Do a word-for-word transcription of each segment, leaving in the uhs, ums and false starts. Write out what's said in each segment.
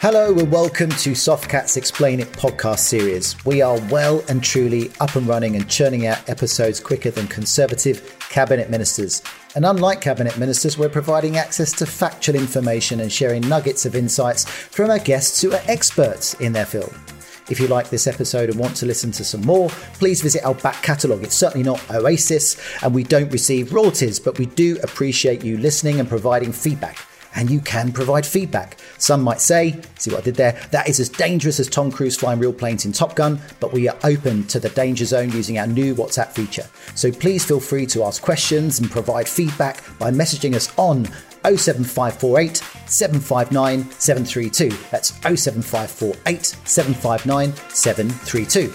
Hello and welcome to Softcat's Explain It podcast series. We are well and truly up and running and churning out episodes quicker than conservative cabinet ministers. And unlike cabinet ministers, we're providing access to factual information and sharing nuggets of insights from our guests who are experts in their field. If you like this episode and want to listen to some more, please visit our back catalogue. It's certainly not Oasis and we don't receive royalties, but we do appreciate you listening and providing feedback. And you can provide feedback. Some might say, see what I did there, that is as dangerous as Tom Cruise flying real planes in Top Gun, but we are open to the danger zone using our new WhatsApp feature. So please feel free to ask questions and provide feedback by messaging us on oh seven five four eight, seven five nine, seven three two. That's oh seven five four eight, seven five nine, seven three two.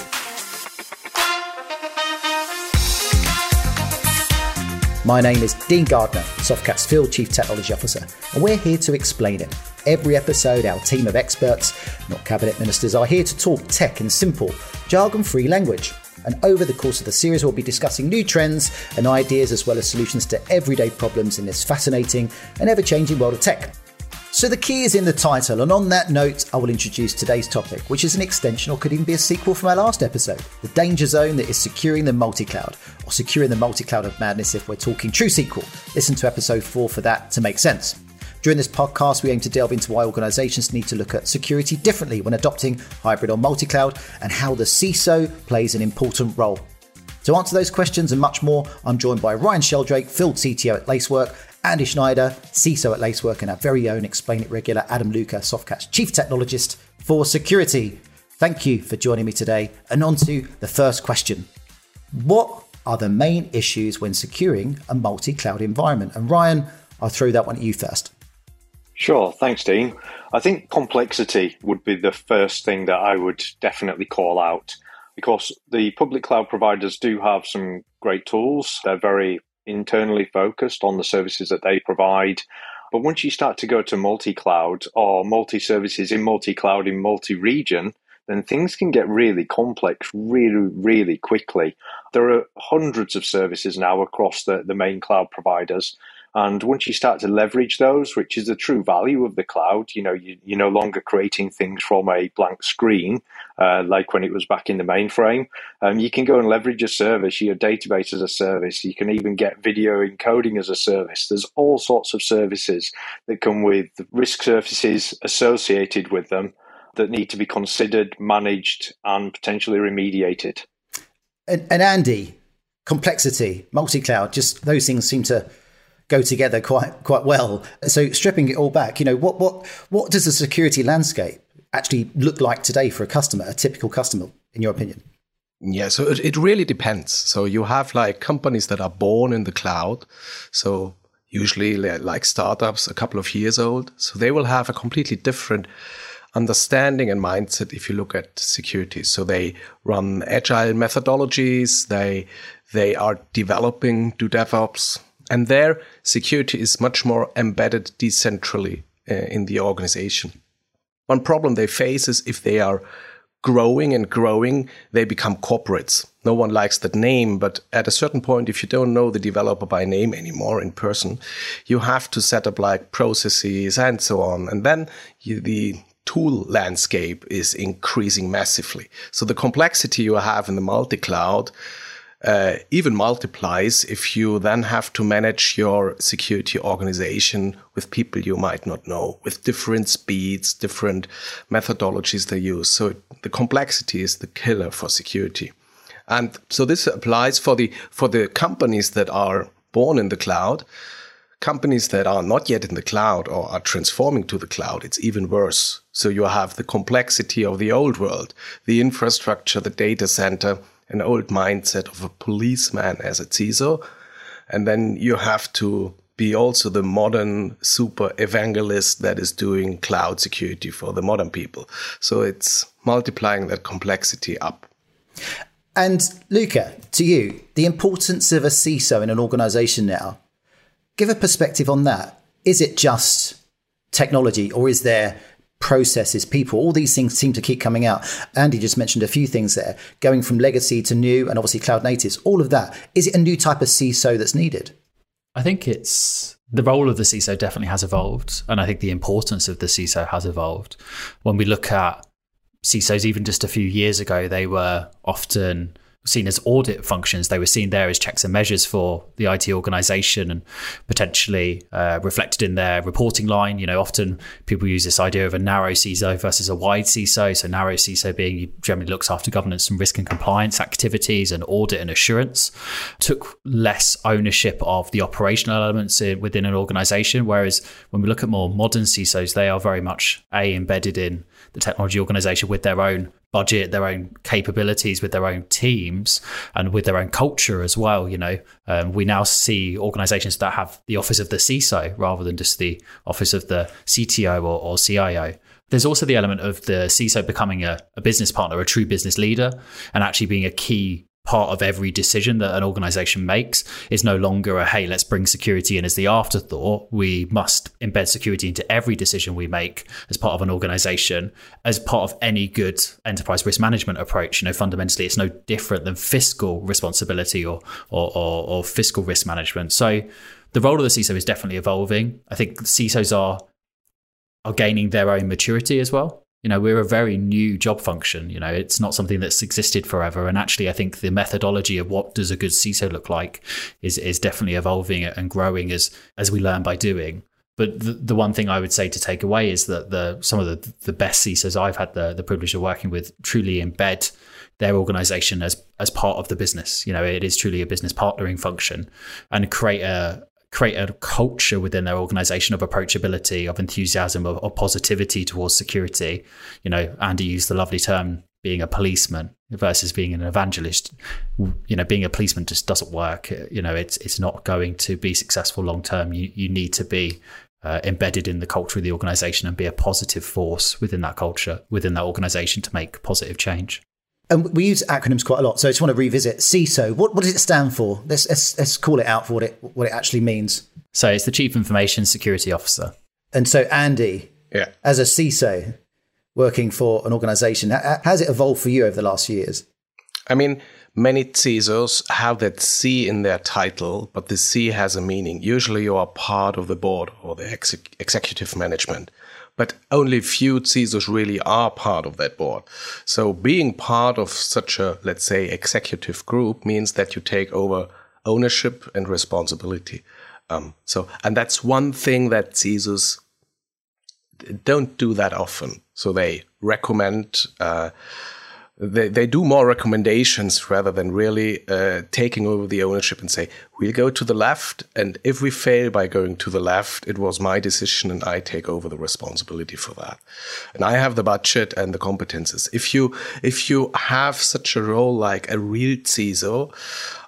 My name is Dean Gardner, Softcat's Field Chief Technology Officer, and we're here to explain it. Every episode, our team of experts, not cabinet ministers, are here to talk tech in simple, jargon-free language. And over the course of the series, we'll be discussing new trends and ideas as well as solutions to everyday problems in this fascinating and ever-changing world of tech. So the key is in the title, and on that note, I will introduce today's topic, which is an extension or could even be a sequel from our last episode, the danger zone that is securing the multi-cloud, or securing the multi-cloud of madness if we're talking true sequel. Listen to episode four for that to make sense. During this podcast, we aim to delve into why organizations need to look at security differently when adopting hybrid or multi-cloud, and how the C I S O plays an important role. To answer those questions and much more, I'm joined by Ryan Sheldrake, Field C T O at Lacework, Andy Schneider, C I S O at Lacework, and our very own Explain It regular, Adam Luca, Softcat's Chief Technologist for Security. Thank you for joining me today. And on to the first question. What are the main issues when securing a multi-cloud environment? And Ryan, I'll throw that one at you first. Sure. Thanks, Dean. I think complexity would be the first thing that I would definitely call out, because the public cloud providers do have some great tools. They're very internally focused on the services that they provide. But once you start to go to multi-cloud or multi-services in multi-cloud in multi-region, then things can get really complex really, really quickly. There are hundreds of services now across the, the main cloud providers. And once you start to leverage those, which is the true value of the cloud, you know, you, you're no longer creating things from a blank screen, uh, like when it was back in the mainframe. Um, you can go and leverage a service, your database as a service. You can even get video encoding as a service. There's all sorts of services that come with risk surfaces associated with them that need to be considered, managed, and potentially remediated. And, and Andy, complexity, multi-cloud, just those things seem to go together quite quite well. So stripping it all back, you know, what what what does the security landscape actually look like today for a customer, a typical customer, in your opinion? Yeah, so it, it really depends. So you have like companies that are born in the cloud. So usually like startups, a couple of years old. So they will have a completely different understanding and mindset if you look at security. So they run agile methodologies. They they are developing, do DevOps. And there, security is much more embedded decentrally uh, in the organization. One problem they face is if they are growing and growing, they become corporates. No one likes that name, but at a certain point, if you don't know the developer by name anymore in person, you have to set up like processes and so on. And then you, the tool landscape is increasing massively. So the complexity you have in the multi-cloud Uh, even multiplies if you then have to manage your security organization with people you might not know, with different speeds, different methodologies they use. So the complexity is the killer for security. And so this applies for the for the companies that are born in the cloud. Companies that are not yet in the cloud or are transforming to the cloud, it's even worse. So you have the complexity of the old world, the infrastructure, the data center, an old mindset of a policeman as a C I S O. And then you have to be also the modern super evangelist that is doing cloud security for the modern people. So it's multiplying that complexity up. And Luca, to you, the importance of a C I S O in an organization now. Give a perspective on that. Is it just technology, or is there processes, people, all these things seem to keep coming out? Andy just mentioned a few things there, going from legacy to new and obviously cloud natives, all of that. Is it a new type of C I S O that's needed? I think it's the role of the C I S O definitely has evolved. And I think the importance of the C I S O has evolved. When we look at C I S Os, even just a few years ago, they were often seen as audit functions. They were seen there as checks and measures for the I T organization and potentially uh, reflected in their reporting line. You know, often people use this idea of a narrow C I S O versus a wide C I S O. So narrow C I S O being you generally looks after governance and risk and compliance activities, and audit and assurance took less ownership of the operational elements within an organization. Whereas when we look at more modern C I S Os, they are very much a embedded in the technology organization with their own budget, their own capabilities, with their own teams, and with their own culture as well. You know, um, we now see organizations that have the office of the C I S O rather than just the office of the C T O or, or C I O. There's also the element of the C I S O becoming a, a business partner, a true business leader, and actually being a key part of every decision that an organization makes. Is no longer a, hey, let's bring security in as the afterthought. We must embed security into every decision we make as part of an organization, as part of any good enterprise risk management approach. You know, fundamentally, it's no different than fiscal responsibility or or, or, or fiscal risk management. So the role of the C I S O is definitely evolving. I think C I S Os are, are gaining their own maturity as well. You know, we're a very new job function. You know, it's not something that's existed forever. And actually, I think the methodology of what does a good C I S O look like is is definitely evolving and growing as as we learn by doing. But the, the one thing I would say to take away is that the some of the, the best C I S Os I've had the, the privilege of working with truly embed their organization as as part of the business. You know, it is truly a business partnering function, and create a create a culture within their organization of approachability, of enthusiasm, of, of positivity towards security. You know, Andy used the lovely term being a policeman versus being an evangelist. You know, being a policeman just doesn't work. You know, it's it's not going to be successful long term. You you need to be uh, embedded in the culture of the organization and be a positive force within that culture, within that organization, to make positive change. And we use acronyms quite a lot, so I just want to revisit C I S O. What what does it stand for? Let's let's, let's call it out for what it what it actually means. So it's the Chief Information Security Officer. And so Andy, yeah, as a C I S O working for an organisation, how has it evolved for you over the last few years? I mean, many C I S Os have that C in their title, but the C has a meaning. Usually, you are part of the board or the ex- executive management. But only few C I S Os really are part of that board. So being part of such a, let's say, executive group means that you take over ownership and responsibility. Um, so, and that's one thing that C I S Os don't do that often. So they recommend, uh, they, they do more recommendations rather than really uh, taking over the ownership and say, we'll go to the left. And if we fail by going to the left, it was my decision and I take over the responsibility for that. And I have the budget and the competences. If you, if you have such a role like a real C I S O,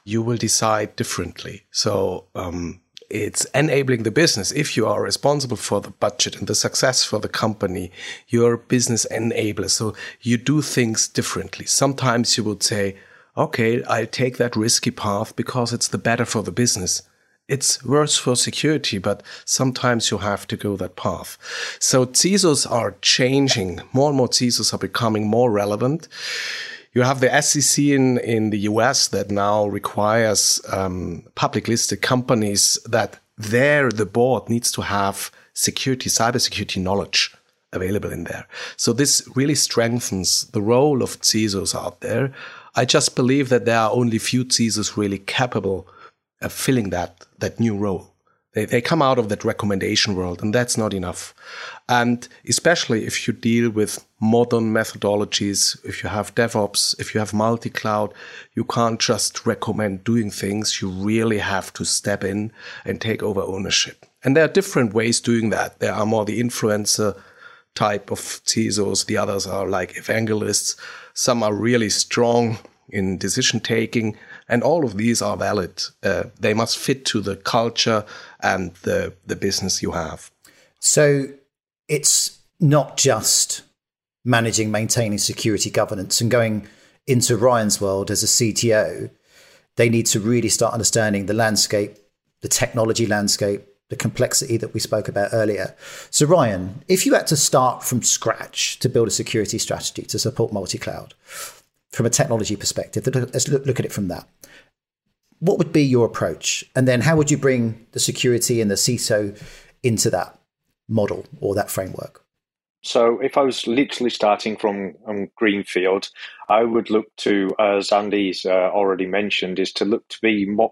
you will decide differently. So, um, it's enabling the business. If you are responsible for the budget and the success for the company, you're a business enabler. So you do things differently. Sometimes you would say, okay, I'll take that risky path because it's the better for the business. It's worse for security, but sometimes you have to go that path. So C I S Os are changing. More and more C I S Os are becoming more relevant. You have the S E C in, in the U S that now requires um, public listed companies that there the board needs to have security, cybersecurity knowledge available in there. So this really strengthens the role of C I S Os out there. I just believe that there are only few C I S Os really capable of filling that that new role. They, they come out of that recommendation world, and that's not enough. And especially if you deal with modern methodologies, if you have DevOps, if you have multi-cloud, you can't just recommend doing things. You really have to step in and take over ownership. And there are different ways doing that. There are more the influencer type of C I S Os. The others are like evangelists. Some are really strong in decision-taking. And all of these are valid. Uh, they must fit to the culture and the, the business you have. So it's not just managing, maintaining security governance and going into Ryan's world as a C T O. They need to really start understanding the landscape, the technology landscape, the complexity that we spoke about earlier. So Ryan, if you had to start from scratch to build a security strategy to support multi-cloud, from a technology perspective, let's look, look at it from that. what would be your approach? And then how would you bring the security and the C I S O into that model or that framework? So if I was literally starting from um, greenfield, I would look to, as Andy's uh, already mentioned, is to look to be more,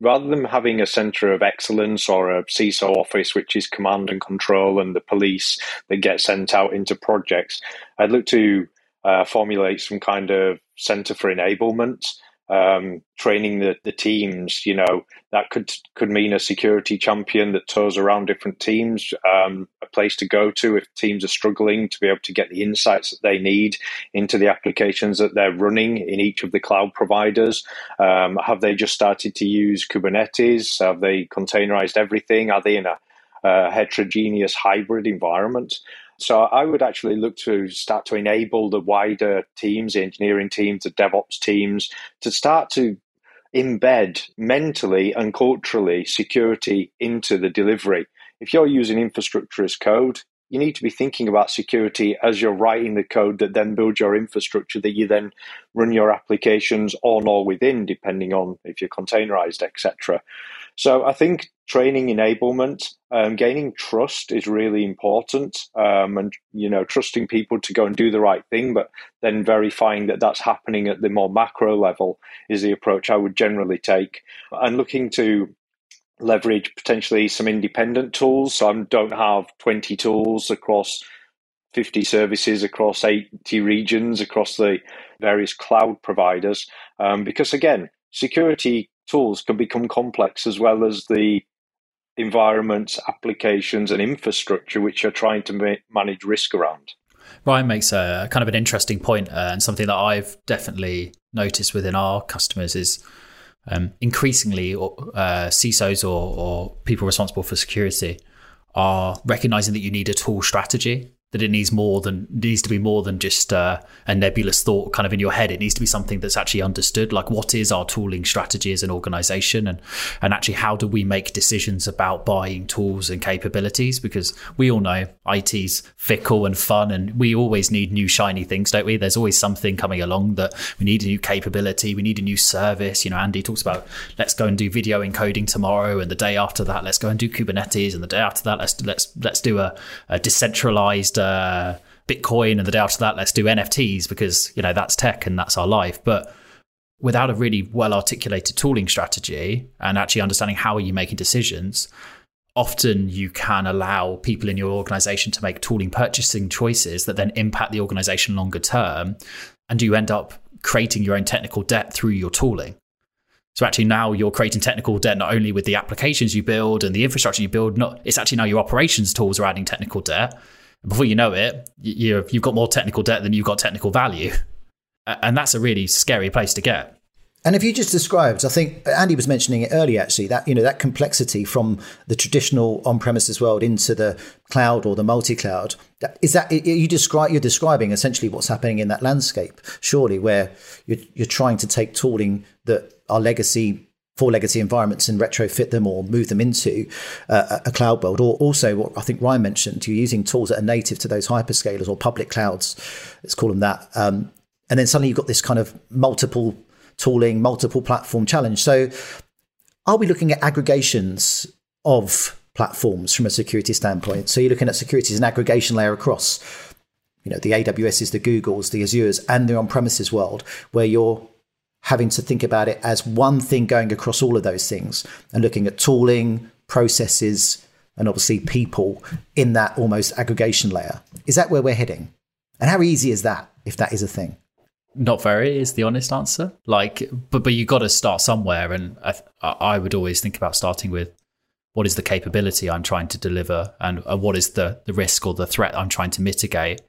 rather than having a center of excellence or a C I S O office, which is command and control and the police that get sent out into projects, I'd look to uh, formulate some kind of center for enablement, um, training the, the teams. You know, that could could mean a security champion that tours around different teams, um, a place to go to if teams are struggling to be able to get the insights that they need into the applications that they're running in each of the cloud providers. Um, have they just started to use Kubernetes? Have they containerized everything? Are they in a, a heterogeneous hybrid environment? So I would actually look to start to enable the wider teams, the engineering teams, the DevOps teams, to start to embed mentally and culturally security into the delivery. If you're using infrastructure as code, you need to be thinking about security as you're writing the code that then builds your infrastructure that you then run your applications on or within, depending on if you're containerized, et cetera. So I think training enablement, um, gaining trust is really important, um, and you know, trusting people to go and do the right thing, but then verifying that that's happening at the more macro level is the approach I would generally take. And looking to leverage potentially some independent tools. So I don't have twenty tools across fifty services, across eighty regions, across the various cloud providers, um, because again, security tools can become complex, as well as the environments, applications, and infrastructure which you're trying to ma- manage risk around. Ryan makes a kind of an interesting point, uh, and something that I've definitely noticed within our customers is um, increasingly uh, C I S Os or, or people responsible for security are recognizing that you need a tool strategy. That it needs more than needs to be more than just uh, a nebulous thought kind of in your head. It needs to be something that's actually understood. Like, what is our tooling strategy as an organization, and and actually how do we make decisions about buying tools and capabilities? Because we all know I T's fickle and fun, and we always need new shiny things, don't we? There's always something coming along that we need a new capability, we need a new service. You know, Andy talks about let's go and do video encoding tomorrow, and the day after that let's go and do Kubernetes, and the day after that let's let's let's do a, a decentralized Uh, Bitcoin, and the day after that let's do N F Ts, because you know that's tech and that's our life. But without a really well articulated tooling strategy and actually understanding how are you making decisions, often you can allow people in your organization to make tooling purchasing choices that then impact the organization longer term, and you end up creating your own technical debt through your tooling. So actually now you're creating technical debt not only with the applications you build and the infrastructure you build, not it's actually now your operations tools are adding technical debt. Before you know it, you've got more technical debt than you've got technical value. And that's a really scary place to get. And if you just described, I think Andy was mentioning it earlier, actually, that, you know, that complexity from the traditional on-premises world into the cloud or the multi-cloud, is that you describe, you're describing essentially what's happening in that landscape, surely, where you're, you're trying to take tooling that are legacy for legacy environments and retrofit them or move them into uh, a cloud world. Or also what I think Ryan mentioned, you're using tools that are native to those hyperscalers or public clouds, let's call them that. Um, and then suddenly you've got this kind of multiple tooling, multiple platform challenge. So are we looking at aggregations of platforms from a security standpoint? So you're looking at security as an aggregation layer across, you know, the A W S's, the Googles, the Azures, and the on-premises world, where you're having to think about it as one thing going across all of those things and looking at tooling, processes, and obviously people in that almost aggregation layer. Is that where we're heading? And how easy is that, if that is a thing? Not very is the honest answer. Like, but but you got to start somewhere. And I, I would always think about starting with what is the capability I'm trying to deliver, and uh, what is the, the risk or the threat I'm trying to mitigate,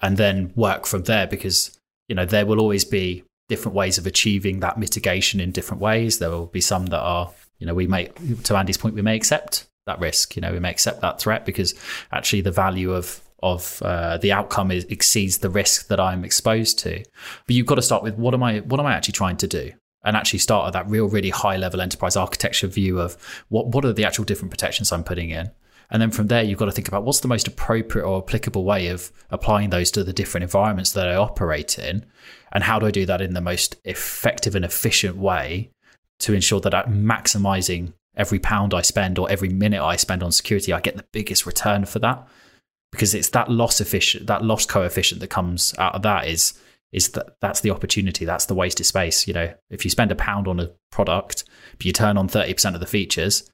and then work from there, because, you know, there will always be different ways of achieving that mitigation in different ways. There will be some that are, you know, we may, to Andy's point, we may accept that risk, you know, we may accept that threat, because actually the value of of uh, the outcome is, exceeds the risk that I'm exposed to. But you've got to start with what am I what am I actually trying to do, and actually start at that real, really high level enterprise architecture view of what what are the actual different protections I'm putting in. And then from there, you've got to think about what's the most appropriate or applicable way of applying those to the different environments that I operate in, and how do I do that in the most effective and efficient way to ensure that I'm maximizing every pound I spend or every minute I spend on security. I get the biggest return for that, because it's that loss efficient, that loss coefficient that comes out of that is is that that's the opportunity, that's the wasted space. You know, if you spend a pound on a product, but you turn on thirty percent of the features,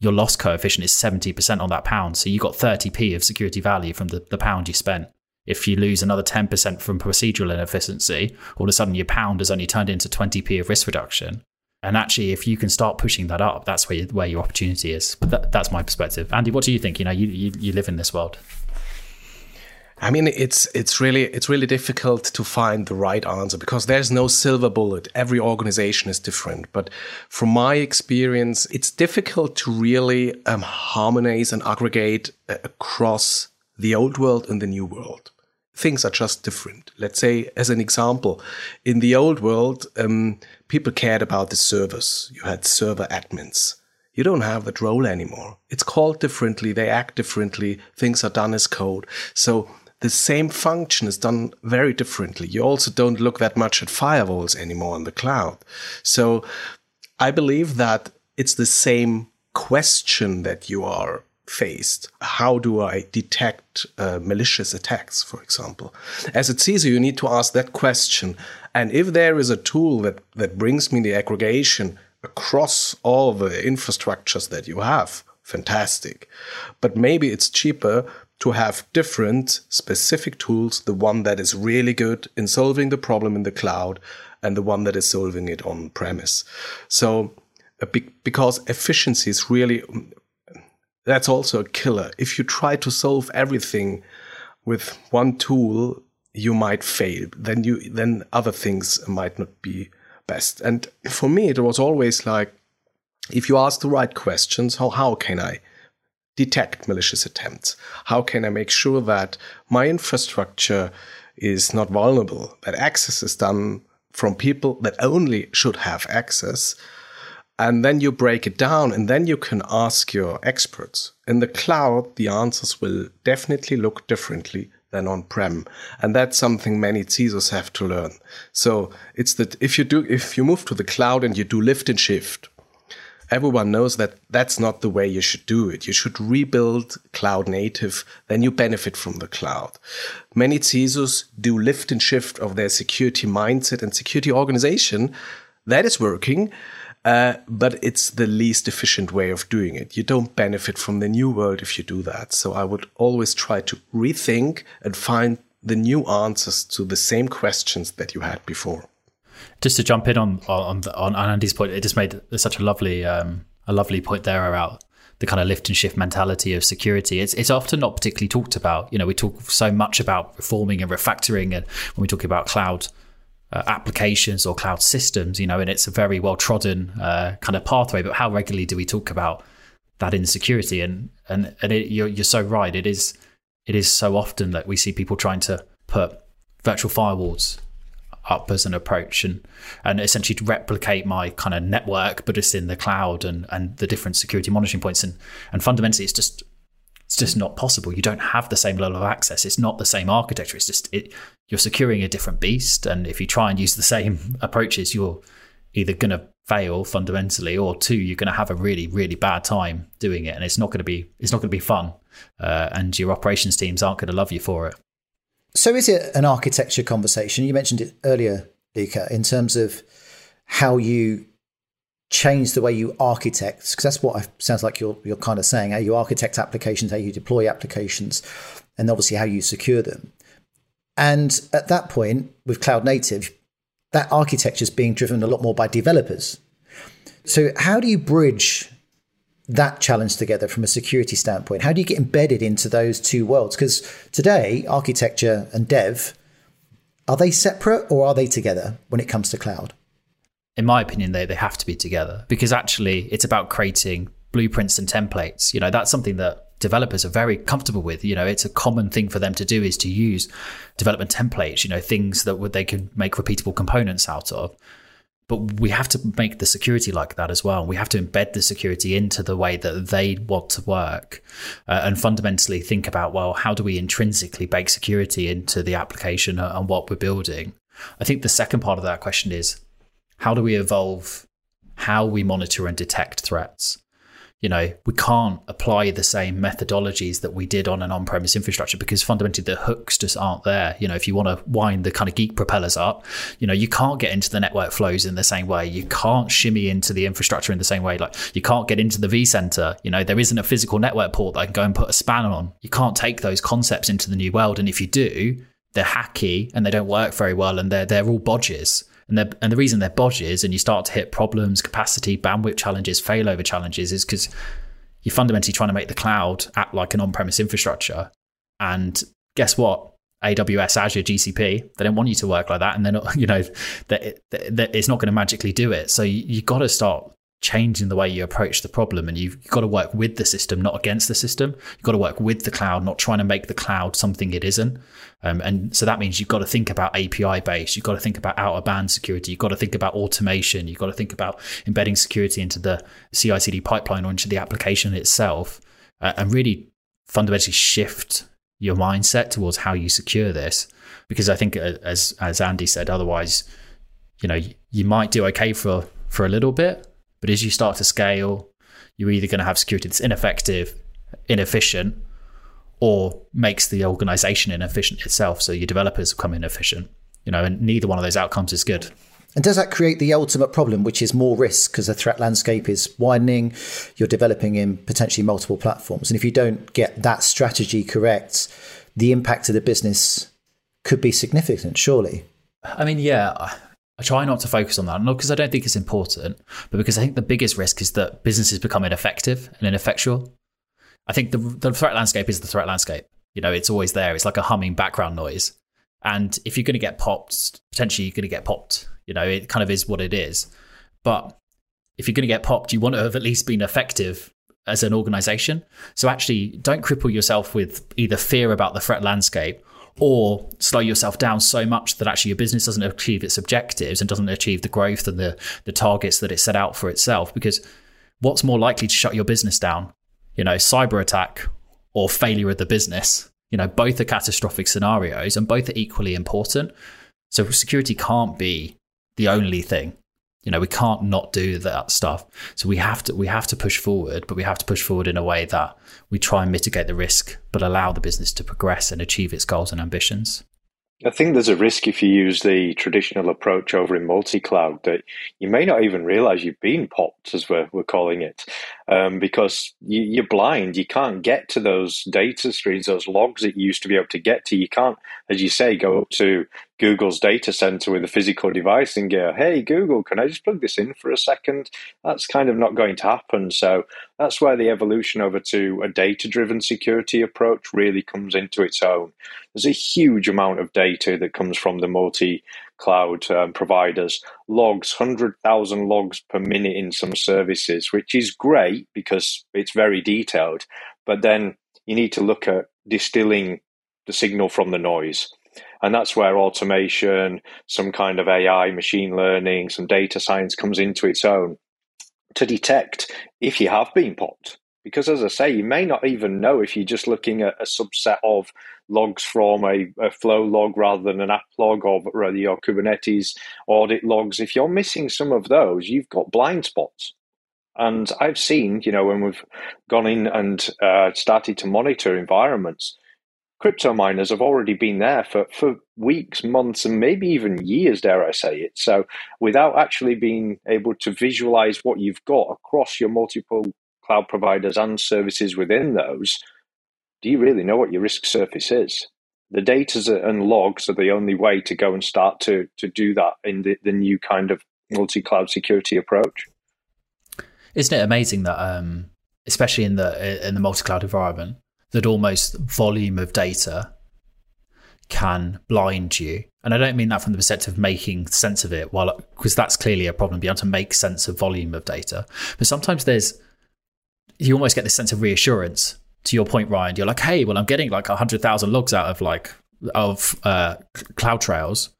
your loss coefficient is seventy percent on that pound. So you got thirty p of security value from the, the pound you spent. If you lose another ten percent from procedural inefficiency, all of a sudden your pound has only turned into twenty p of risk reduction. And actually, if you can start pushing that up, that's where you, where your opportunity is. But that, that's my perspective. Andy, what do you think? You know, you, you, you live in this world. I mean, it's it's really it's really difficult to find the right answer, because there's no silver bullet. Every organization is different. But from my experience, it's difficult to really um, harmonize and aggregate uh, across the old world and the new world. Things are just different. Let's say, as an example, in the old world, um, people cared about the servers. You had server admins. You don't have that role anymore. It's called differently. They act differently. Things are done as code. So the same function is done very differently. You also don't look that much at firewalls anymore in the cloud. So I believe that it's the same question that you are faced. How do I detect uh, malicious attacks, for example? As a C I S O, you need to ask that question. And if there is a tool that, that brings me the aggregation across all the infrastructures that you have, fantastic. But maybe it's cheaper to have different specific tools, the one that is really good in solving the problem in the cloud and the one that is solving it on premise. So because efficiency is really, that's also a killer. If you try to solve everything with one tool, you might fail. Then you, then other things might not be best. And for me, it was always like, if you ask the right questions, how, how can I detect malicious attempts? How can I make sure that my infrastructure is not vulnerable, that access is done from people that only should have access? And then you break it down, and then you can ask your experts. In the cloud, the answers will definitely look differently than on-prem. And that's something many C I S Os have to learn. So it's that if you do, if you move to the cloud and you do lift and shift, everyone knows that that's not the way you should do it. You should rebuild cloud native, then you benefit from the cloud. Many C I S Os do lift and shift of their security mindset and security organization. That is working, uh, but it's the least efficient way of doing it. You don't benefit from the new world if you do that. So I would always try to rethink and find the new answers to the same questions that you had before. Just to jump in on on on Andy's point, it just made such a lovely um, a lovely point there about the kind of lift and shift mentality of security. It's it's often not particularly talked about. You know, we talk so much about reforming and refactoring, and when we talk about cloud uh, applications or cloud systems, you know, and it's a very well trodden uh, kind of pathway. But how regularly do we talk about that in security? And and and it, you're you're so right. It is it is so often that we see people trying to put virtual firewalls up as an approach and and essentially to replicate my kind of network, but it's in the cloud and and the different security monitoring points, and and fundamentally it's just it's just not possible. You don't have the same level of access. It's not the same architecture. It's just it, you're securing a different beast, and if you try and use the same approaches, you're either going to fail fundamentally, or two, you're going to have a really really bad time doing it, and it's not going to be it's not going to be fun, uh, and your operations teams aren't going to love you for it. So is it an architecture conversation? You mentioned it earlier, Luca, in terms of how you change the way you architect, because that's what I, sounds like you're you're kind of saying, how you architect applications, how you deploy applications, and obviously how you secure them. And at that point, with cloud native, that architecture is being driven a lot more by developers. So how do you bridge that challenge together from a security standpoint? How do you get embedded into those two worlds? Because today, architecture and dev, are they separate or are they together when it comes to cloud? In my opinion, they, they have to be together, because actually it's about creating blueprints and templates. You know, that's something that developers are very comfortable with. You know, it's a common thing for them to do, is to use development templates, you know, things that would, they can make repeatable components out of. But we have to make the security like that as well. We have to embed the security into the way that they want to work, uh, and fundamentally think about, well, how do we intrinsically bake security into the application and what we're building? I think the second part of that question is, how do we evolve how we monitor and detect threats. You know, we can't apply the same methodologies that we did on an on-premise infrastructure because fundamentally the hooks just aren't there. You know, if you want to wind the kind of geek propellers up, you know, you can't get into the network flows in the same way. You can't shimmy into the infrastructure in the same way. Like you can't get into the vCenter. You know, there isn't a physical network port that I can go and put a span on. You can't take those concepts into the new world. And if you do, they're hacky and they don't work very well. And they're, they're all bodges. And, and the reason they're bodges and you start to hit problems, capacity, bandwidth challenges, failover challenges is because you're fundamentally trying to make the cloud act like an on-premise infrastructure. And guess what? A W S, Azure, G C P, they don't want you to work like that. And they're not, you know, that it's not going to magically do it. So you, you've got to start changing the way you approach the problem. And you've got to work with the system, not against the system. You've got to work with the cloud, not trying to make the cloud something it isn't. Um, and so that means you've got to think about A P I based, you've got to think about out of band security, you've got to think about automation, you've got to think about embedding security into the C I C D pipeline or into the application itself, uh, and really fundamentally shift your mindset towards how you secure this. Because I think uh, as as Andy said, otherwise, you know, you might do okay for for a little bit, but as you start to scale, you're either going to have security that's ineffective, inefficient, or makes the organization inefficient itself. So your developers become inefficient, you know, and neither one of those outcomes is good. And does that create the ultimate problem, which is more risk because the threat landscape is widening, you're developing in potentially multiple platforms. And if you don't get that strategy correct, the impact to the business could be significant, surely. I mean, yeah, I try not to focus on that, not because I don't think it's important, but because I think the biggest risk is that businesses become ineffective and ineffectual. I think the, the threat landscape is the threat landscape. You know, it's always there. It's like a humming background noise. And if you're going to get popped, potentially you're going to get popped. You know, it kind of is what it is. But if you're going to get popped, you want to have at least been effective as an organization. So actually don't cripple yourself with either fear about the threat landscape or slow yourself down so much that actually your business doesn't achieve its objectives and doesn't achieve the growth and the, the targets that it set out for itself. Because what's more likely to shut your business down? You know, cyber attack or failure of the business, you know, both are catastrophic scenarios and both are equally important. So security can't be the only thing. You know, we can't not do that stuff. So we have to, we have to push forward, but we have to push forward in a way that we try and mitigate the risk, but allow the business to progress and achieve its goals and ambitions. I think there's a risk if you use the traditional approach over in multi-cloud that you may not even realize you've been popped, as we're, we're calling it, um, because you, you're blind. You can't get to those data streams, those logs that you used to be able to get to. You can't, as you say, go up to Google's data center with a physical device and go, hey, Google, can I just plug this in for a second? That's kind of not going to happen. So that's where the evolution over to a data-driven security approach really comes into its own. There's a huge amount of data that comes from the multi-cloud um, providers, logs, one hundred thousand logs per minute in some services, which is great because it's very detailed. But then you need to look at distilling the signal from the noise. And that's where automation, some kind of A I, machine learning, some data science comes into its own to detect if you have been popped. Because as I say, you may not even know if you're just looking at a subset of logs from a, a flow log rather than an app log or rather your Kubernetes audit logs. If you're missing some of those, you've got blind spots. And I've seen, you know, when we've gone in and uh, started to monitor environments, crypto miners have already been there for, for weeks, months, and maybe even years, dare I say it. So without actually being able to visualize what you've got across your multiple cloud providers and services within those, do you really know what your risk surface is? The data and logs are the only way to go and start to, to do that in the, the new kind of multi-cloud security approach. Isn't it amazing that, um, especially in the in the multi-cloud environment, that almost volume of data can blind you. And I don't mean that from the perspective of making sense of it, while because that's clearly a problem, being able to make sense of volume of data. But sometimes there's, you almost get this sense of reassurance to your point, Ryan. You're like, hey, well, I'm getting like one hundred thousand logs out of like, of uh, CloudTrails,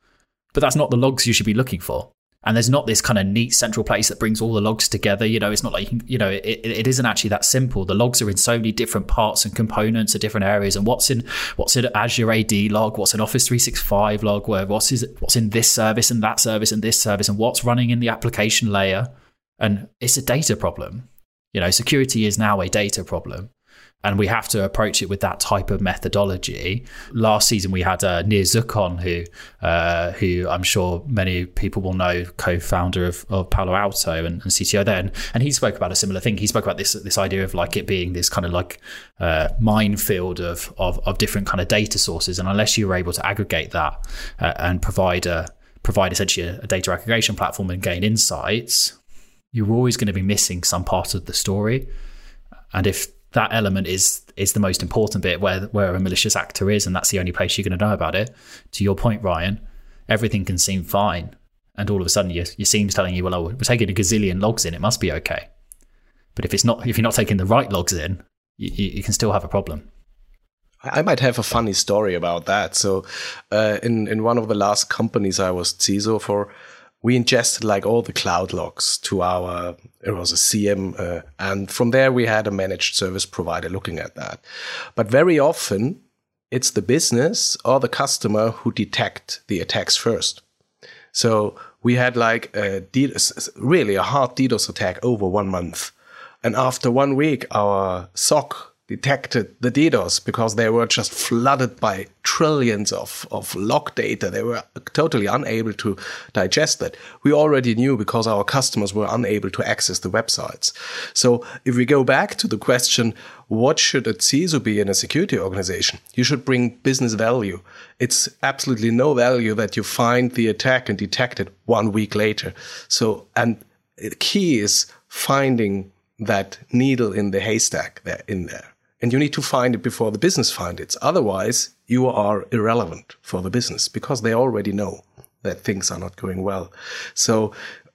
but that's not the logs you should be looking for. And there's not this kind of neat central place that brings all the logs together. You know, it's not like, you know, it, it isn't actually that simple. The logs are in so many different parts and components of different areas. And what's in what's in Azure A D log, what's in Office three sixty-five log, where what's is what's in this service and that service and this service, and what's running in the application layer. And it's a data problem. You know, security is now a data problem. And we have to approach it with that type of methodology. Last season, we had uh, Nir Zukon, who uh, who I'm sure many people will know, co-founder of, of Palo Alto and, and C T O there. And, and he spoke about a similar thing. He spoke about this this idea of like it being this kind of like uh, minefield of, of of different kind of data sources. And unless you were able to aggregate that uh, and provide a, provide essentially a, a data aggregation platform and gain insights, you're always going to be missing some part of the story. And if that element is is the most important bit where where a malicious actor is, and that's the only place you're going to know about it. To your point, Ryan, everything can seem fine, and all of a sudden your your seam's telling you, well, oh, we're taking a gazillion logs in, it must be okay. But if it's not, if you're not taking the right logs in, you, you, you can still have a problem. I might have a funny story about that. So, uh, in in one of the last companies I was C I S O for, we ingested like all the cloud logs to our, it was a S I E M, uh, and from there we had a managed service provider looking at that. But very often it's the business or the customer who detect the attacks first. So we had like a DDoS, really a hard DDoS attack over one month. And after one week, our S O C detected the DDoS because they were just flooded by trillions of, of log data. They were totally unable to digest that. We already knew because our customers were unable to access the websites. So if we go back to the question, what should a C I S O be in a security organization? You should bring business value. It's absolutely no value that you find the attack and detect it one week later. So, and the key is finding that needle in the haystack there in there. And you need to find it before the business finds it. Otherwise, you are irrelevant for the business because they already know that things are not going well. So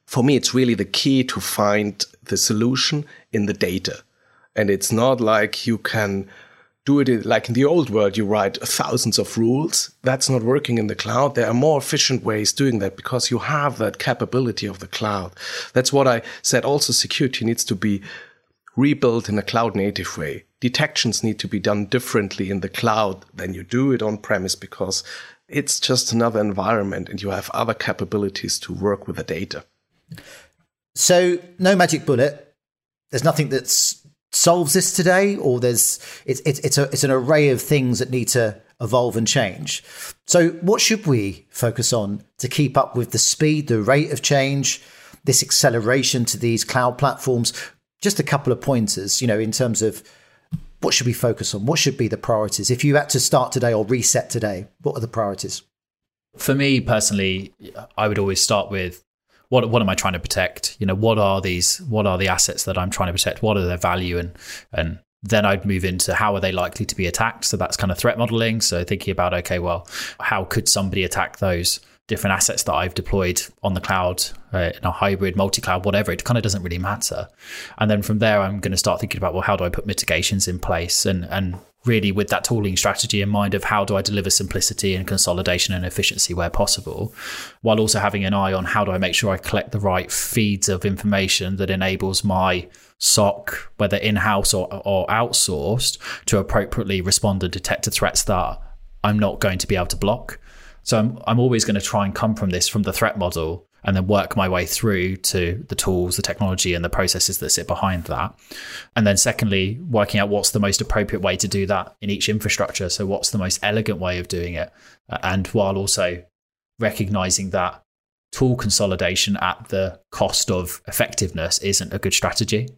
for me, it's really the key to find the solution in the data. And it's not like you can do it in, like in the old world, you write thousands of rules. That's not working in the cloud. There are more efficient ways doing that because you have that capability of the cloud. That's what I said. Also, security needs to be rebuilt in a cloud-native way. Detections need to be done differently in the cloud than you do it on-premise because it's just another environment and you have other capabilities to work with the data. So no magic bullet. There's nothing that's solves this today, or there's it's it's it's a it's an array of things that need to evolve and change. So what should we focus on to keep up with the speed, the rate of change, this acceleration to these cloud platforms? Just a couple of pointers, you know, in terms of what should we focus on? What should be the priorities? If you had to start today or reset today, what are the priorities? For me personally, I would always start with What what am I trying to protect? You know, what are these? What are the assets that I'm trying to protect? What are their value? And and then I'd move into how are they likely to be attacked? So that's kind of threat modeling. So thinking about, okay, well, how could somebody attack those different assets that I've deployed on the cloud, uh, in a hybrid, multi-cloud, whatever? It kind of doesn't really matter. And then from there, I'm going to start thinking about, well, how do I put mitigations in place? And and really with that tooling strategy in mind of how do I deliver simplicity and consolidation and efficiency where possible, while also having an eye on how do I make sure I collect the right feeds of information that enables my S O C, whether in-house or, or outsourced, to appropriately respond and detect the threats that I'm not going to be able to block. So I'm, I'm always going to try and come from this, from the threat model, and then work my way through to the tools, the technology, and the processes that sit behind that. And then secondly, working out what's the most appropriate way to do that in each infrastructure. So what's the most elegant way of doing it? And while also recognizing that tool consolidation at the cost of effectiveness isn't a good strategy.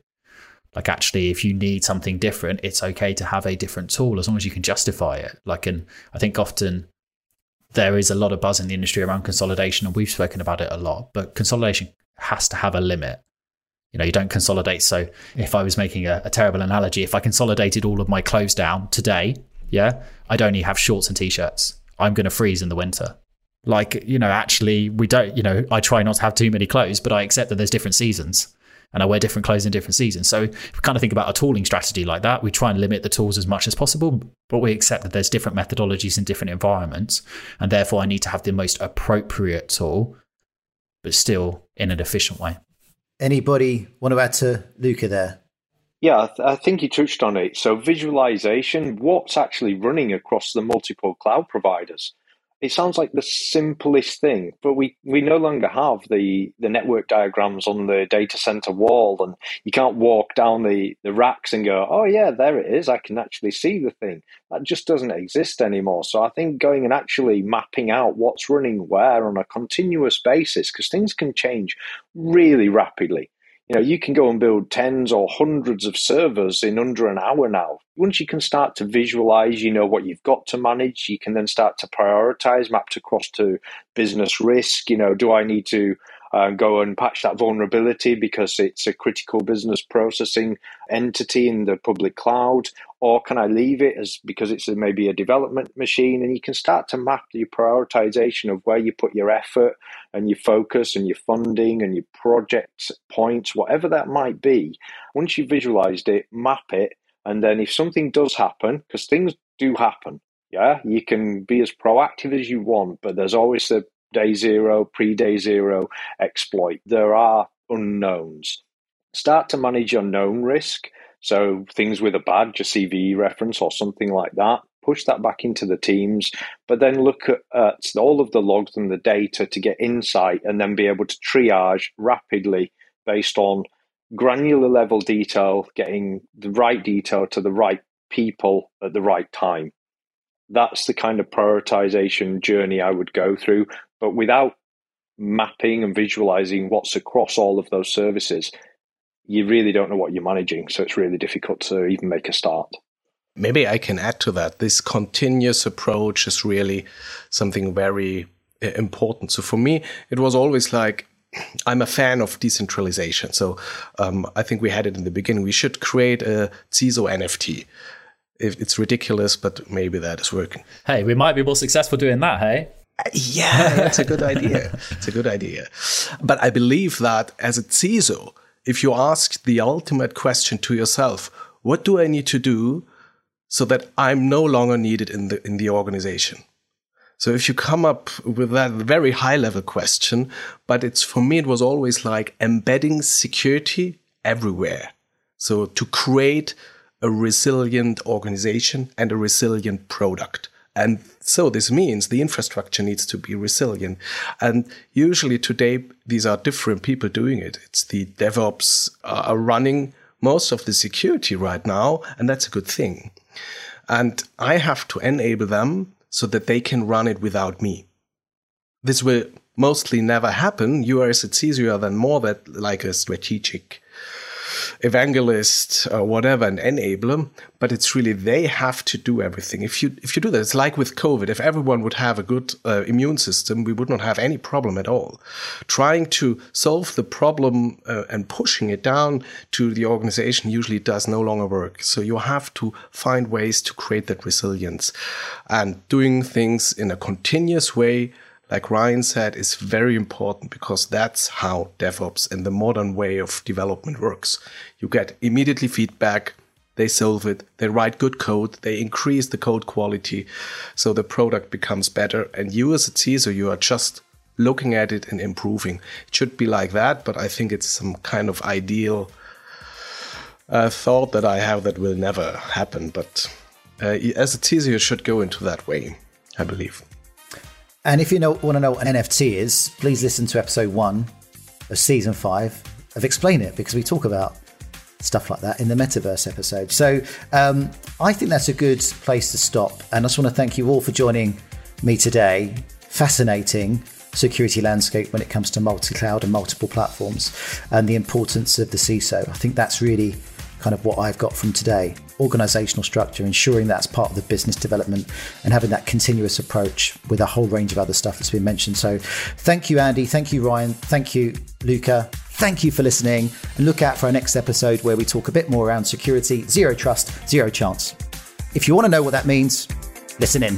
Like actually, if you need something different, it's okay to have a different tool as long as you can justify it. Like, and I think often there is a lot of buzz in the industry around consolidation, and we've spoken about it a lot, but consolidation has to have a limit. You know, you don't consolidate. So if I was making a, a terrible analogy, if I consolidated all of my clothes down today, yeah, I'd only have shorts and t-shirts. I'm going to freeze in the winter. Like, you know, actually we don't, you know, I try not to have too many clothes, but I accept that there's different seasons. And I wear different clothes in different seasons. So if we kind of think about a tooling strategy like that, we try and limit the tools as much as possible, but we accept that there's different methodologies in different environments. And therefore, I need to have the most appropriate tool, but still in an efficient way. Anybody want to add to Luca there? Yeah, I think you touched on it. So visualization, what's actually running across the multiple cloud providers? It sounds like the simplest thing, but we, we no longer have the, the network diagrams on the data center wall, and you can't walk down the, the racks and go, oh yeah, there it is. I can actually see the thing. That just doesn't exist anymore. So I think going and actually mapping out what's running where on a continuous basis, because things can change really rapidly. You know, you can go and build tens or hundreds of servers in under an hour now. Once you can start to visualize, you know, what you've got to manage, you can then start to prioritize, map across to business risk. You know, do I need to uh, go and patch that vulnerability because it's a critical business processing entity in the public cloud? Or can I leave it as because it's a, maybe a development machine? And you can start to map your prioritization of where you put your effort and your focus and your funding and your project points, whatever that might be. Once you've visualized it, map it. And then if something does happen, because things do happen, yeah, you can be as proactive as you want, but there's always the day zero, pre-day zero exploit. There are unknowns. Start to manage unknown risk. So things with a badge, a C V E reference or something like that, push that back into the teams, but then look at uh, all of the logs and the data to get insight and then be able to triage rapidly based on granular level detail, getting the right detail to the right people at the right time. That's the kind of prioritization journey I would go through, but without mapping and visualizing what's across all of those services, you really don't know what you're managing. So it's really difficult to even make a start. Maybe I can add to that. This continuous approach is really something very important. So for me, it was always like, I'm a fan of decentralization. So um, I think we had it in the beginning. We should create a C I S O N F T. If it's ridiculous, but maybe that is working. Hey, we might be more successful doing that, hey? Yeah, that's a good idea. It's a good idea. But I believe that as a C I S O, if you ask the ultimate question to yourself, what do I need to do so that I'm no longer needed in the in the organization? So if you come up with that very high level question, but it's for me, it was always like embedding security everywhere. So to create a resilient organization and a resilient product. And so this means the infrastructure needs to be resilient. And usually today, these are different people doing it. It's the DevOps are running most of the security right now, and that's a good thing. And I have to enable them so that they can run it without me. This will mostly never happen. You are, as a C I S O, you are then more that like a strategic evangelist or whatever, an enabler. But it's really they have to do everything. If you if you do that, it's like with COVID. If everyone would have a good uh, immune system, we would not have any problem at all. Trying to solve the problem uh, and pushing it down to the organization usually does no longer work. So you have to find ways to create that resilience. And doing things in a continuous way, like Ryan said, is very important because that's how DevOps and the modern way of development works. You get immediately feedback, they solve it, they write good code, they increase the code quality, so the product becomes better. And you as a C I S O, you are just looking at it and improving. It should be like that, but I think it's some kind of ideal uh, thought that I have that will never happen. But uh, as a C I S O, you should go into that way, I believe. And if you know, want to know what an N F T is, please listen to episode one of season five of Explain It, because we talk about stuff like that in the metaverse episode. So um, I think that's a good place to stop. And I just want to thank you all for joining me today. Fascinating security landscape when it comes to multi-cloud and multiple platforms and the importance of the C I S O. I think that's really kind of what I've got from today. Organizational structure, ensuring that's part of the business development and having that continuous approach with a whole range of other stuff that's been mentioned. So thank you, Andy. Thank you, Ryan. Thank you, Luca. Thank you for listening. And look out for our next episode where we talk a bit more around security, zero trust, zero chance. If you want to know what that means, listen in.